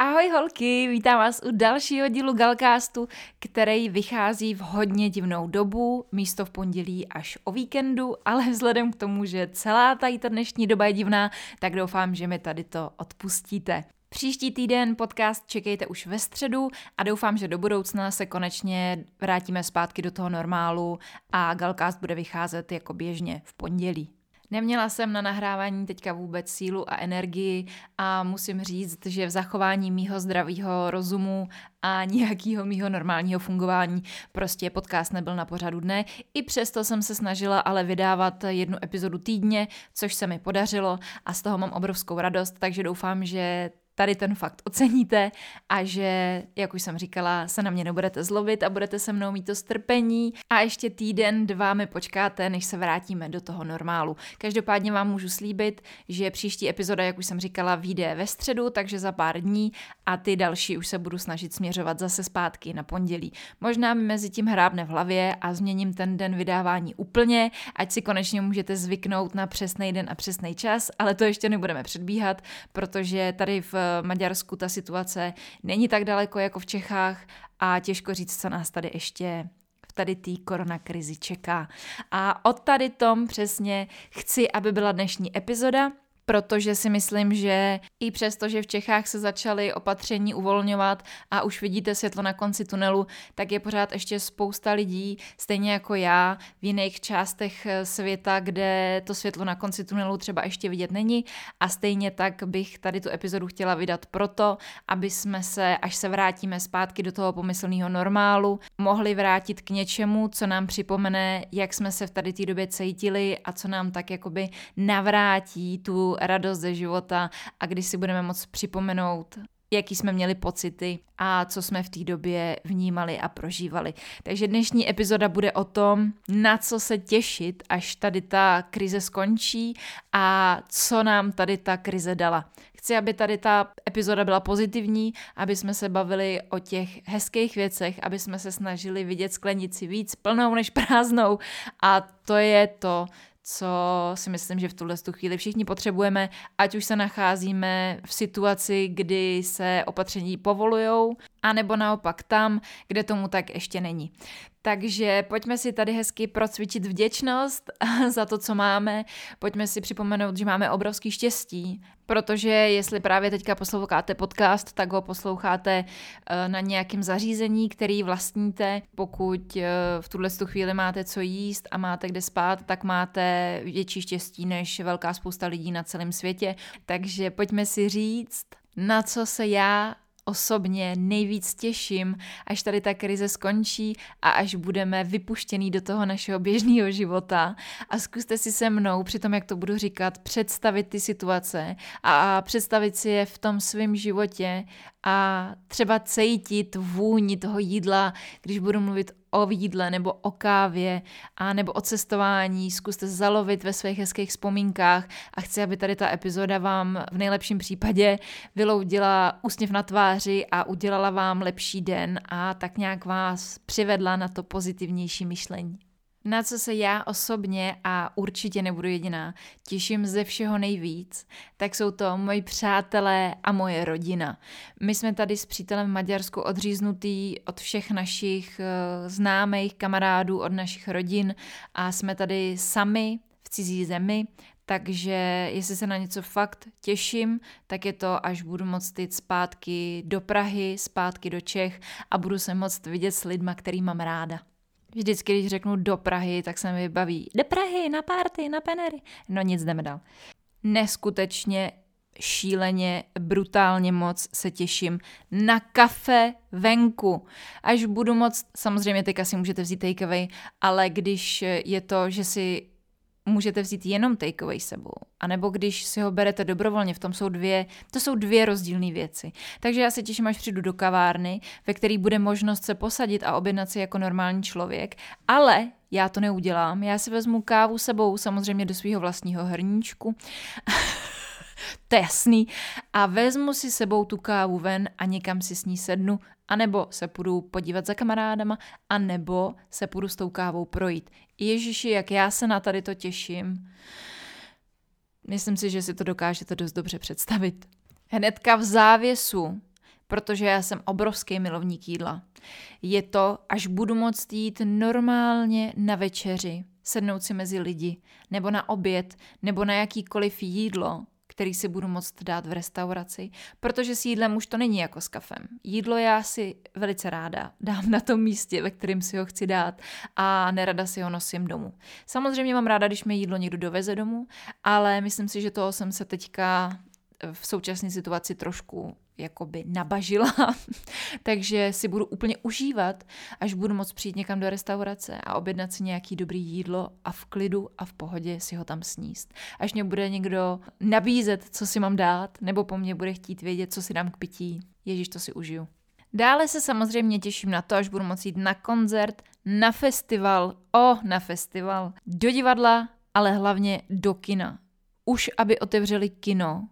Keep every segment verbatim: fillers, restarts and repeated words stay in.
Ahoj holky, vítám vás u dalšího dílu Galcastu, který vychází v hodně divnou dobu, místo v pondělí až o víkendu, ale vzhledem k tomu, že celá tady ta dnešní doba je divná, tak doufám, že mi tady to odpustíte. Příští týden podcast čekejte už ve středu a doufám, že do budoucna se konečně vrátíme zpátky do toho normálu a Galcast bude vycházet jako běžně v pondělí. Neměla jsem na nahrávání teďka vůbec sílu a energii a musím říct, že v zachování mýho zdravého rozumu a nějakého mýho normálního fungování prostě podcast nebyl na pořadu dne. I přesto jsem se snažila ale vydávat jednu epizodu týdně, což se mi podařilo a z toho mám obrovskou radost, takže doufám, že tady ten fakt oceníte a že, jak už jsem říkala, se na mě nebudete zlobit a budete se mnou mít to strpení a ještě týden, dva mi počkáte, než se vrátíme do toho normálu. Každopádně vám můžu slíbit, že příští epizoda, jak už jsem říkala, vyjde ve středu, takže za pár dní a ty další už se budu snažit směřovat zase zpátky na pondělí. Možná mi mezi tím hrábne v hlavě a změním ten den vydávání úplně, ať si konečně můžete zvyknout na přesný den a přesný čas, ale to ještě nebudeme předbíhat, protože tady v Maďarsku ta situace není tak daleko jako v Čechách a těžko říct, co nás tady ještě v tady té koronakrizi čeká. A od tady tom přesně chci, aby byla dnešní epizoda, protože si myslím, že i přesto, že v Čechách se začaly opatření uvolňovat a už vidíte světlo na konci tunelu, tak je pořád ještě spousta lidí, stejně jako já, v jiných částech světa, kde to světlo na konci tunelu třeba ještě vidět není. A stejně tak bych tady tu epizodu chtěla vydat proto, aby jsme se, až se vrátíme zpátky do toho pomyslného normálu, mohli vrátit k něčemu, co nám připomene, jak jsme se v tady té době cítili a co nám tak jakoby navrátí tu radost ze života a když si budeme moct připomenout, jaký jsme měli pocity a co jsme v té době vnímali a prožívali. Takže dnešní epizoda bude o tom, na co se těšit, až tady ta krize skončí a co nám tady ta krize dala. Chci, aby tady ta epizoda byla pozitivní, aby jsme se bavili o těch hezkých věcech, aby jsme se snažili vidět sklenici víc plnou než prázdnou a to je to, co si myslím, že v tuhle chvíli všichni potřebujeme, ať už se nacházíme v situaci, kdy se opatření povolujou, anebo naopak tam, kde tomu tak ještě není. Takže pojďme si tady hezky procvičit vděčnost za to, co máme. Pojďme si připomenout, že máme obrovský štěstí, protože jestli právě teďka posloucháte podcast, tak ho posloucháte na nějakém zařízení, který vlastníte. Pokud v tuhle chvíli máte co jíst a máte kde spát, tak máte větší štěstí než velká spousta lidí na celém světě. Takže pojďme si říct, na co se já osobně nejvíc těším, až tady ta krize skončí a až budeme vypuštění do toho našeho běžného života. A zkuste si se mnou, při tom, jak to budu říkat, představit ty situace a představit si je v tom svém životě a třeba cítit vůni toho jídla, když budu mluvit o jídle nebo o kávě a nebo o cestování, zkuste zalovit ve svých hezkých vzpomínkách a chci, aby tady ta epizoda vám v nejlepším případě vyloudila úsměv na tváři a udělala vám lepší den a tak nějak vás přivedla na to pozitivnější myšlení. Na co se já osobně, a určitě nebudu jediná, těším ze všeho nejvíc, tak jsou to moji přátelé a moje rodina. My jsme tady s přítelem v Maďarsku odříznutý od všech našich známých kamarádů, od našich rodin a jsme tady sami v cizí zemi, takže jestli se na něco fakt těším, tak je to, až budu moct jít zpátky do Prahy, zpátky do Čech a budu se moct vidět s lidma, který mám ráda. Vždycky, když řeknu do Prahy, tak se mi vybaví do Prahy, na party, na penery. No nic, jdeme dál. Neskutečně, šíleně, brutálně moc se těším na kafe venku. Až budu moc, samozřejmě teďka si můžete vzít takeaway, ale když je to, že si můžete vzít jenom takeaway sebou. A nebo když si ho berete dobrovolně, v tom jsou dvě, to jsou dvě rozdílné věci. Takže já se těším, až přijdu do kavárny, ve které bude možnost se posadit a objednat si jako normální člověk, ale já to neudělám. Já si vezmu kávu sebou, samozřejmě do svého vlastního hrníčku. To je jasný. A vezmu si sebou tu kávu ven a někam si s ní sednu, anebo se půjdu podívat za kamarádama, anebo se půjdu s tou kávou projít. Ježiši, jak já se na tady to těším. Myslím si, že si to dokážete dost dobře představit. Hnedka v závěsu, protože já jsem obrovský milovník jídla, je to, až budu moct jít normálně na večeři, sednout si mezi lidi, nebo na oběd, nebo na jakýkoliv jídlo, který si budu moct dát v restauraci, protože s jídlem už to není jako s kafem. Jídlo já si velice ráda dám na tom místě, ve kterém si ho chci dát, a nerada si ho nosím domů. Samozřejmě mám ráda, když mi jídlo někdo doveze domů, ale myslím si, že toho jsem se teďka v současné situaci trošku jakoby nabažila, takže si budu úplně užívat, až budu moct přijít někam do restaurace a objednat si nějaký dobrý jídlo a v klidu a v pohodě si ho tam sníst. Až mě bude někdo nabízet, co si mám dát, nebo po mně bude chtít vědět, co si dám k pití. Ježíš, to si užiju. Dále se samozřejmě těším na to, až budu moct jít na koncert, na festival, oh, na festival, do divadla, ale hlavně do kina. Už aby otevřeli kino,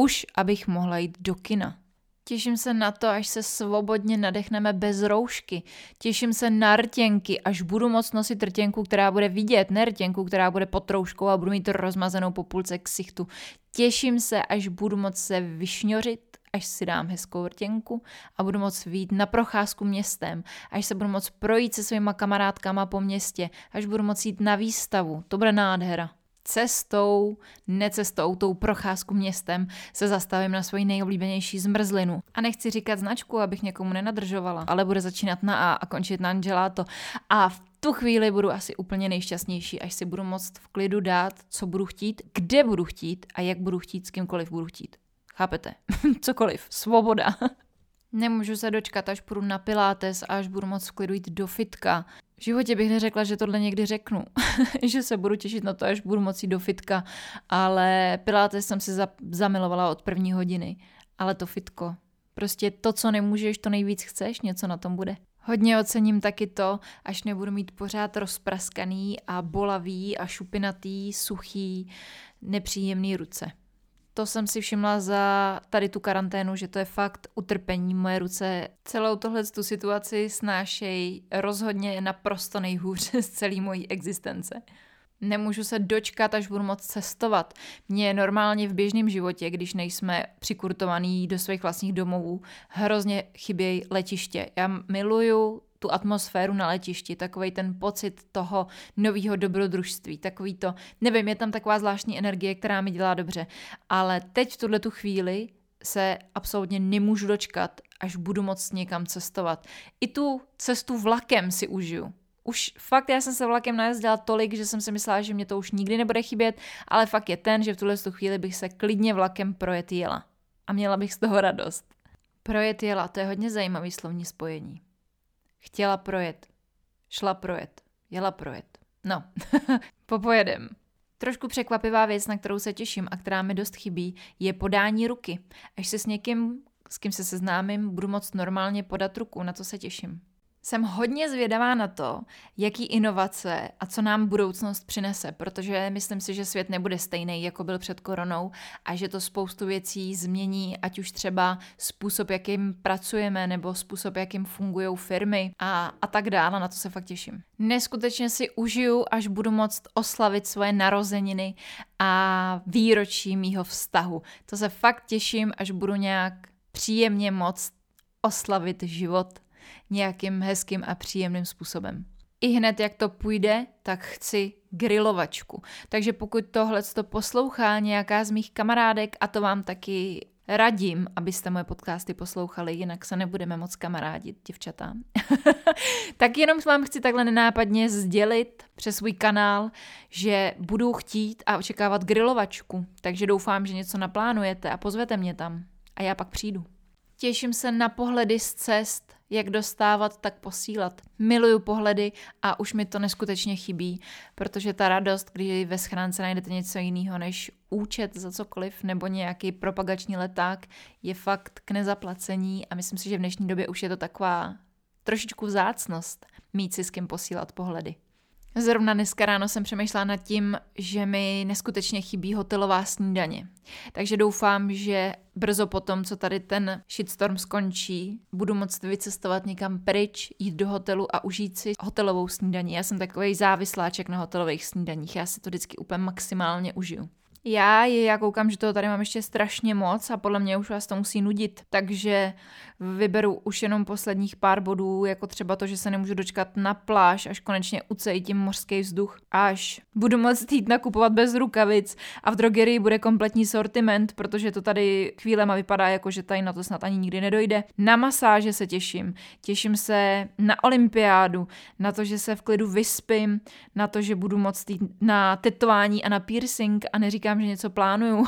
Už abych mohla jít do kina. Těším se na to, až se svobodně nadechneme bez roušky. Těším se na rtěnky, až budu moct nosit rtěnku, která bude vidět, ne rtěnku, která bude pod rouškou a budu mít rozmazenou po půlce ksichtu. Těším se, až budu moct se vyšňořit, až si dám hezkou rtěnku a budu moct vyjít na procházku městem, až se budu moct projít se svýma kamarádkama po městě, až budu moct jít na výstavu. To bude nádhera. Cestou, necestou, tou procházku městem se zastavím na svoji nejoblíbenější zmrzlinu. A nechci říkat značku, abych někomu nenadržovala, ale bude začínat na A a končit na gelato. A v tu chvíli budu asi úplně nejšťastnější, až si budu moct v klidu dát, co budu chtít, kde budu chtít a jak budu chtít, s kýmkoliv budu chtít. Chápete? Cokoliv. Svoboda. Nemůžu se dočkat, až půjdu na pilates a až budu moct v klidu jít do fitka. V životě bych neřekla, že tohle někdy řeknu, že se budu těšit na to, až budu moci do fitka, ale pilates jsem si za- zamilovala od první hodiny, ale to fitko. Prostě to, co nemůžeš, to nejvíc chceš, něco na tom bude. Hodně ocením taky to, až nebudu mít pořád rozpraskaný a bolavý a šupinatý, suchý, nepříjemný ruce. To jsem si všimla za tady tu karanténu, že to je fakt utrpení. Moje ruce celou tohle tu situaci snášejí rozhodně naprosto nejhůř z celé mojí existence. Nemůžu se dočkat, až budu moct cestovat. Mně normálně v běžném životě, když nejsme přikurtovaní do svých vlastních domovů, hrozně chybějí letiště. Já miluju tu atmosféru na letišti, takovej ten pocit toho nového dobrodružství, takový to, nevím, je tam taková zvláštní energie, která mi dělá dobře, ale teď v tuhletu chvíli se absolutně nemůžu dočkat, až budu moct někam cestovat. I tu cestu vlakem si užiju. Už fakt já jsem se vlakem najezdila tolik, že jsem si myslela, že mě to už nikdy nebude chybět, ale fakt je ten, že v tuhletu chvíli bych se klidně vlakem projet jela. A měla bych z toho radost. Projet jela, to je hodně zajímavý slovní spojení. Chtěla projet, šla projet, jela projet. No, popojedem. Trošku překvapivá věc, na kterou se těším a která mi dost chybí, je podání ruky. Až se s někým, s kým se seznámím, budu moct normálně podat ruku, na to se těším. Jsem hodně zvědavá na to, jaký inovace a co nám budoucnost přinese, protože myslím si, že svět nebude stejný, jako byl před koronou a že to spoustu věcí změní, ať už třeba způsob, jakým pracujeme, nebo způsob, jakým fungují firmy a, a tak dále, na to se fakt těším. Neskutečně si užiju, až budu moct oslavit svoje narozeniny a výročí mýho vztahu. To se fakt těším, až budu nějak příjemně moct oslavit život nějakým hezkým a příjemným způsobem. I hned, jak to půjde, tak chci grilovačku. Takže pokud tohleto poslouchá nějaká z mých kamarádek, a to vám taky radím, abyste moje podcasty poslouchali, jinak se nebudeme moc kamarádit, děvčata. Tak jenom vám chci takhle nenápadně sdělit přes svůj kanál, že budu chtít a očekávat grilovačku. Takže doufám, že něco naplánujete a pozvete mě tam. A já pak přijdu. Těším se na pohledy z cest, jak dostávat, tak posílat. Miluju pohledy a už mi to neskutečně chybí, protože ta radost, když ve schránce najdete něco jiného než účet za cokoliv nebo nějaký propagační leták, je fakt k nezaplacení a myslím si, že v dnešní době už je to taková trošičku vzácnost mít si s kým posílat pohledy. Zrovna dneska ráno jsem přemýšlela nad tím, že mi neskutečně chybí hotelová snídaně. Takže doufám, že brzo po tom, co tady ten shitstorm skončí, budu moct vycestovat někam pryč, jít do hotelu a užít si hotelovou snídaní. Já jsem takový závisláček na hotelových snídaních, já si to vždycky úplně maximálně užiju. Já je, já koukám, že toho tady mám ještě strašně moc a podle mě už vás to musí nudit, takže vyberu už jenom posledních pár bodů, jako třeba to, že se nemůžu dočkat na pláž, až konečně ucejtím mořský vzduch, až budu moct jít nakupovat bez rukavic a v drogerii bude kompletní sortiment, protože to tady chvílema vypadá jako, že tady na to snad ani nikdy nedojde. Na masáže se těším, těším se na olympiádu, na to, že se v klidu vyspím, na to, že budu moct jít na tetování a na piercing a neříkám, že něco plánuju,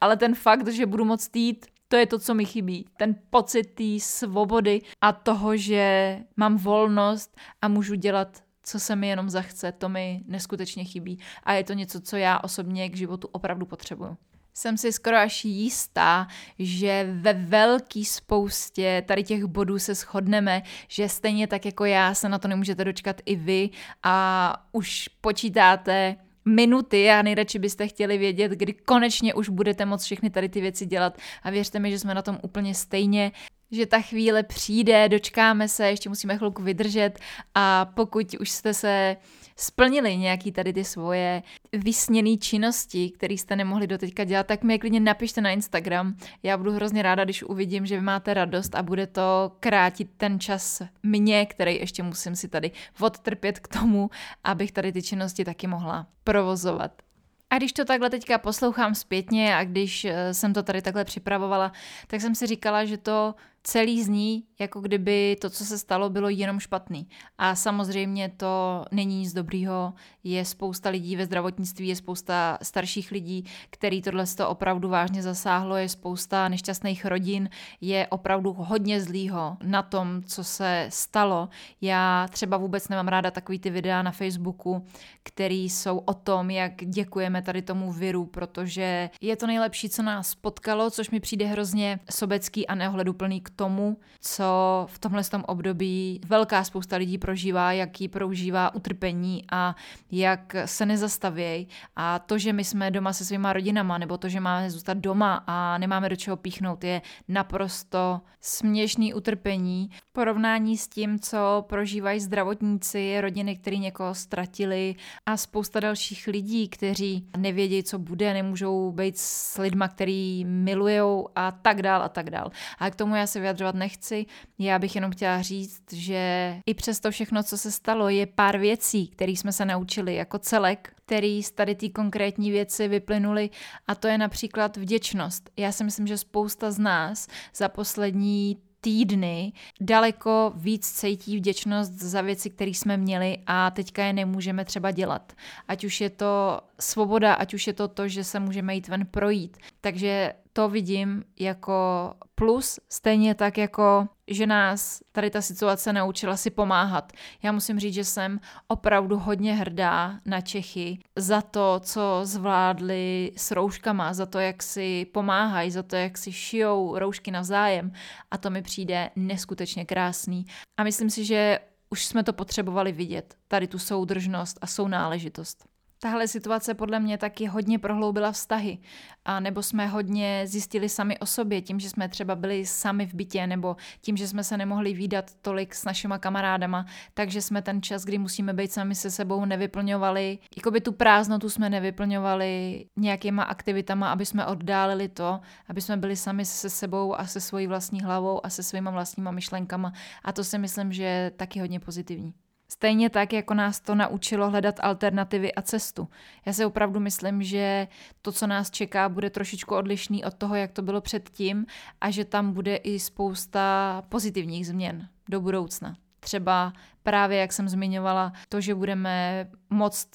ale ten fakt, že budu moct jít, to je to, co mi chybí. Ten pocit té svobody a toho, že mám volnost a můžu dělat, co se mi jenom zachce, to mi neskutečně chybí. A je to něco, co já osobně k životu opravdu potřebuju. Jsem si skoro až jistá, že ve velký spoustě tady těch bodů se shodneme, že stejně tak jako já se na to nemůžete dočkat i vy a už počítáte minuty a nejradši byste chtěli vědět, kdy konečně už budete moct všechny tady ty věci dělat a věřte mi, že jsme na tom úplně stejně, že ta chvíle přijde, dočkáme se, ještě musíme chvilku vydržet a pokud už jste se splnili nějaký tady ty svoje vysněné činnosti, které jste nemohli doteďka dělat, tak mi je klidně napište na Instagram. Já budu hrozně ráda, když uvidím, že vy máte radost a bude to krátit ten čas mě, který ještě musím si tady odtrpět k tomu, abych tady ty činnosti taky mohla provozovat. A když to takhle teďka poslouchám zpětně a když jsem to tady takhle připravovala, tak jsem si říkala, že to celý zní, jako kdyby to, co se stalo, bylo jenom špatný. A samozřejmě to není nic dobrýho, je spousta lidí ve zdravotnictví, je spousta starších lidí, který tohle to opravdu vážně zasáhlo, je spousta nešťastných rodin, je opravdu hodně zlýho na tom, co se stalo. Já třeba vůbec nemám ráda takový ty videa na Facebooku, který jsou o tom, jak děkujeme tady tomu viru, protože je to nejlepší, co nás potkalo, což mi přijde hrozně sobecký a neohleduplný k tomu, co v tomhle období velká spousta lidí prožívá, jaký prožívá utrpení a jak se nezastavějí. A to, že my jsme doma se svýma rodinama, nebo to, že máme zůstat doma a nemáme do čeho píchnout, je naprosto směšný utrpení. V porovnání s tím, co prožívají zdravotníci, rodiny, kteří někoho ztratili a spousta dalších lidí, kteří nevědí, co bude, nemůžou být s lidma, který milujou a tak dál a tak dál. A k tomu já se vyjadřovat nechci. Já bych jenom chtěla říct, že i přes to všechno, co se stalo, je pár věcí, které jsme se naučili jako celek, který z tady té konkrétní věci vyplynuly a to je například vděčnost. Já si myslím, že spousta z nás za poslední týdny daleko víc cítí vděčnost za věci, které jsme měli a teďka je nemůžeme třeba dělat. Ať už je to svoboda, ať už je to to, že se můžeme jít ven projít. Takže to vidím jako plus, stejně tak jako, že nás tady ta situace naučila si pomáhat. Já musím říct, že jsem opravdu hodně hrdá na Čechy za to, co zvládli s rouškama, za to, jak si pomáhají, za to, jak si šijou roušky navzájem a to mi přijde neskutečně krásný. A myslím si, že už jsme to potřebovali vidět, tady tu soudržnost a sounáležitost. Tahle situace podle mě taky hodně prohloubila vztahy a nebo jsme hodně zjistili sami o sobě tím, že jsme třeba byli sami v bytě nebo tím, že jsme se nemohli vídat tolik s našima kamarádama, takže jsme ten čas, kdy musíme být sami se sebou, nevyplňovali, jako by tu prázdnotu jsme nevyplňovali nějakýma aktivitama, aby jsme oddálili to, aby jsme byli sami se sebou a se svojí vlastní hlavou a se svýma vlastníma myšlenkama a to si myslím, že je taky hodně pozitivní. Stejně tak, jako nás to naučilo hledat alternativy a cestu. Já si opravdu myslím, že to, co nás čeká, bude trošičku odlišný od toho, jak to bylo předtím a že tam bude i spousta pozitivních změn do budoucna. Třeba právě, jak jsem zmiňovala, to, že budeme moct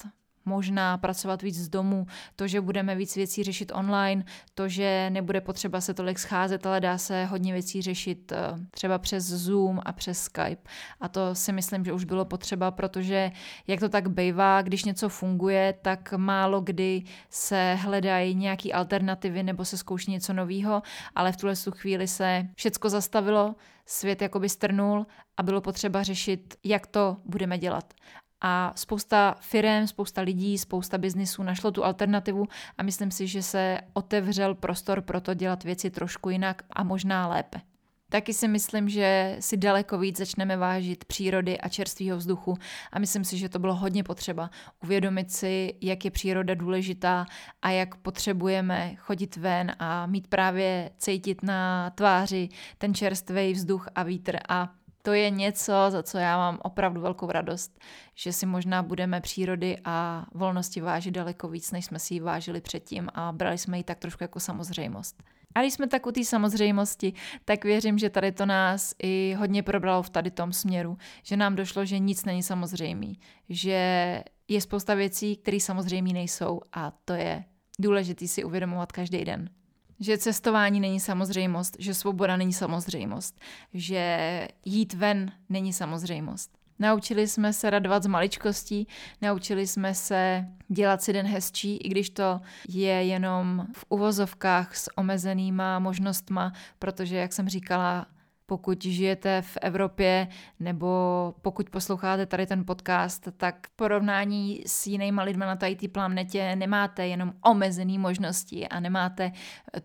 možná pracovat víc z domu, to, že budeme víc věcí řešit online, to, že nebude potřeba se tolik scházet, ale dá se hodně věcí řešit třeba přes Zoom a přes Skype. A to si myslím, že už bylo potřeba, protože jak to tak bývá, když něco funguje, tak málo kdy se hledají nějaký alternativy nebo se zkouší něco nového, ale v tuhle chvíli se všecko zastavilo, svět jakoby strnul a bylo potřeba řešit, jak to budeme dělat. A spousta firem, spousta lidí, spousta biznisů našlo tu alternativu a myslím si, že se otevřel prostor pro to dělat věci trošku jinak a možná lépe. Taky si myslím, že si daleko víc začneme vážit přírody a čerstvého vzduchu a myslím si, že to bylo hodně potřeba uvědomit si, jak je příroda důležitá a jak potřebujeme chodit ven a mít právě cítit na tváři ten čerstvý vzduch a vítr a to je něco, za co já mám opravdu velkou radost, že si možná budeme přírody a volnosti vážit daleko víc, než jsme si ji vážili předtím a brali jsme ji tak trošku jako samozřejmost. A když jsme tak u té samozřejmosti, tak věřím, že tady to nás i hodně probralo v tady tom směru, že nám došlo, že nic není samozřejmý, že je spousta věcí, které samozřejmé nejsou a to je důležité si uvědomovat každý den. Že cestování není samozřejmost, že svoboda není samozřejmost, že jít ven není samozřejmost. Naučili jsme se radovat z maličkostí, naučili jsme se dělat si den hezčí, i když to je jenom v uvozovkách s omezenýma možnostma, protože, jak jsem říkala, pokud žijete v Evropě nebo pokud posloucháte tady ten podcast, tak v porovnání s jinýma lidma na té planetě nemáte jenom omezené možnosti a nemáte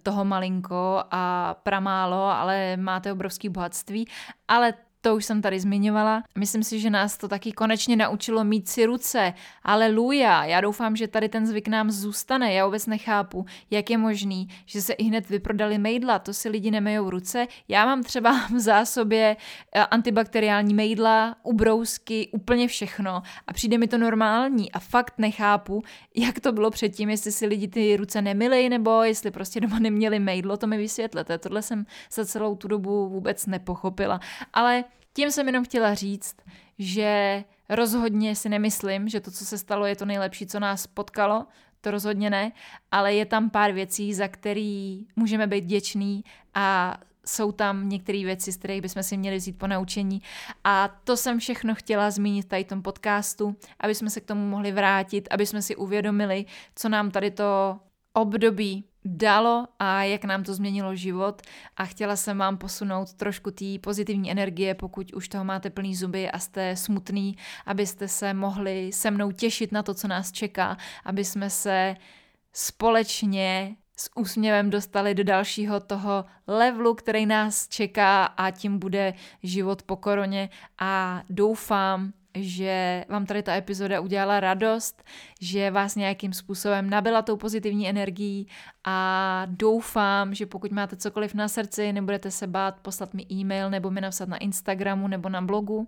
toho malinko a pramálo, ale máte obrovské bohatství, ale to už jsem tady zmiňovala. Myslím si, že nás to taky konečně naučilo mít si ruce. Aleluja, já doufám, že tady ten zvyk nám zůstane. Já vůbec nechápu, jak je možný, že se i hned vyprodali mejdla, to si lidi nemejou ruce. Já mám třeba v zásobě antibakteriální mejdla, ubrousky, úplně všechno a přijde mi to normální a fakt nechápu, jak to bylo předtím, jestli si lidi ty ruce nemyli nebo jestli prostě doma neměli mejdlo, to mi vysvětlete. Tohle jsem za celou tu dobu vůbec nepochopila, ale tím jsem jenom chtěla říct, že rozhodně si nemyslím, že to, co se stalo, je to nejlepší, co nás potkalo, to rozhodně ne, ale je tam pár věcí, za který můžeme být vděční a jsou tam některé věci, z kterých bychom si měli vzít po naučení a to jsem všechno chtěla zmínit tady v tom podcastu, aby jsme se k tomu mohli vrátit, aby jsme si uvědomili, co nám tady to období dalo a jak nám to změnilo život a chtěla jsem vám posunout trošku té pozitivní energie, pokud už toho máte plný zuby a jste smutný, abyste se mohli se mnou těšit na to, co nás čeká, aby jsme se společně s úsměvem dostali do dalšího toho levelu, který nás čeká a tím bude život po koroně a doufám, že vám tady ta epizoda udělala radost, že vás nějakým způsobem nabila tou pozitivní energií a doufám, že pokud máte cokoliv na srdci, nebudete se bát poslat mi e-mail nebo mi napsat na Instagramu nebo na blogu.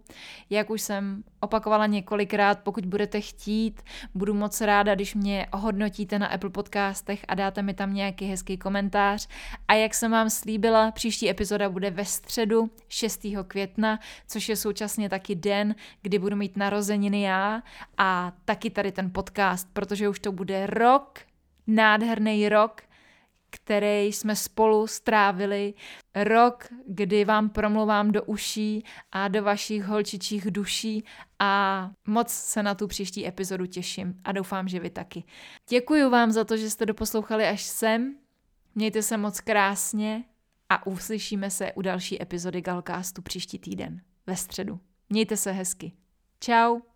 Jak už jsem opakovala několikrát, pokud budete chtít, budu moc ráda, když mě ohodnotíte na Apple Podcastech a dáte mi tam nějaký hezký komentář. A jak jsem vám slíbila, příští epizoda bude ve středu šestého května, což je současně taky den, kdy budu mít narozeniny já a taky tady ten podcast, protože už to bude rok, nádherný rok, který jsme spolu strávili, rok, kdy vám promluvám do uší a do vašich holčičích duší a moc se na tu příští epizodu těším a doufám, že vy taky. Děkuji vám za to, že jste doposlouchali až sem, mějte se moc krásně a uslyšíme se u další epizody Galcastu příští týden ve středu. Mějte se hezky. Čau.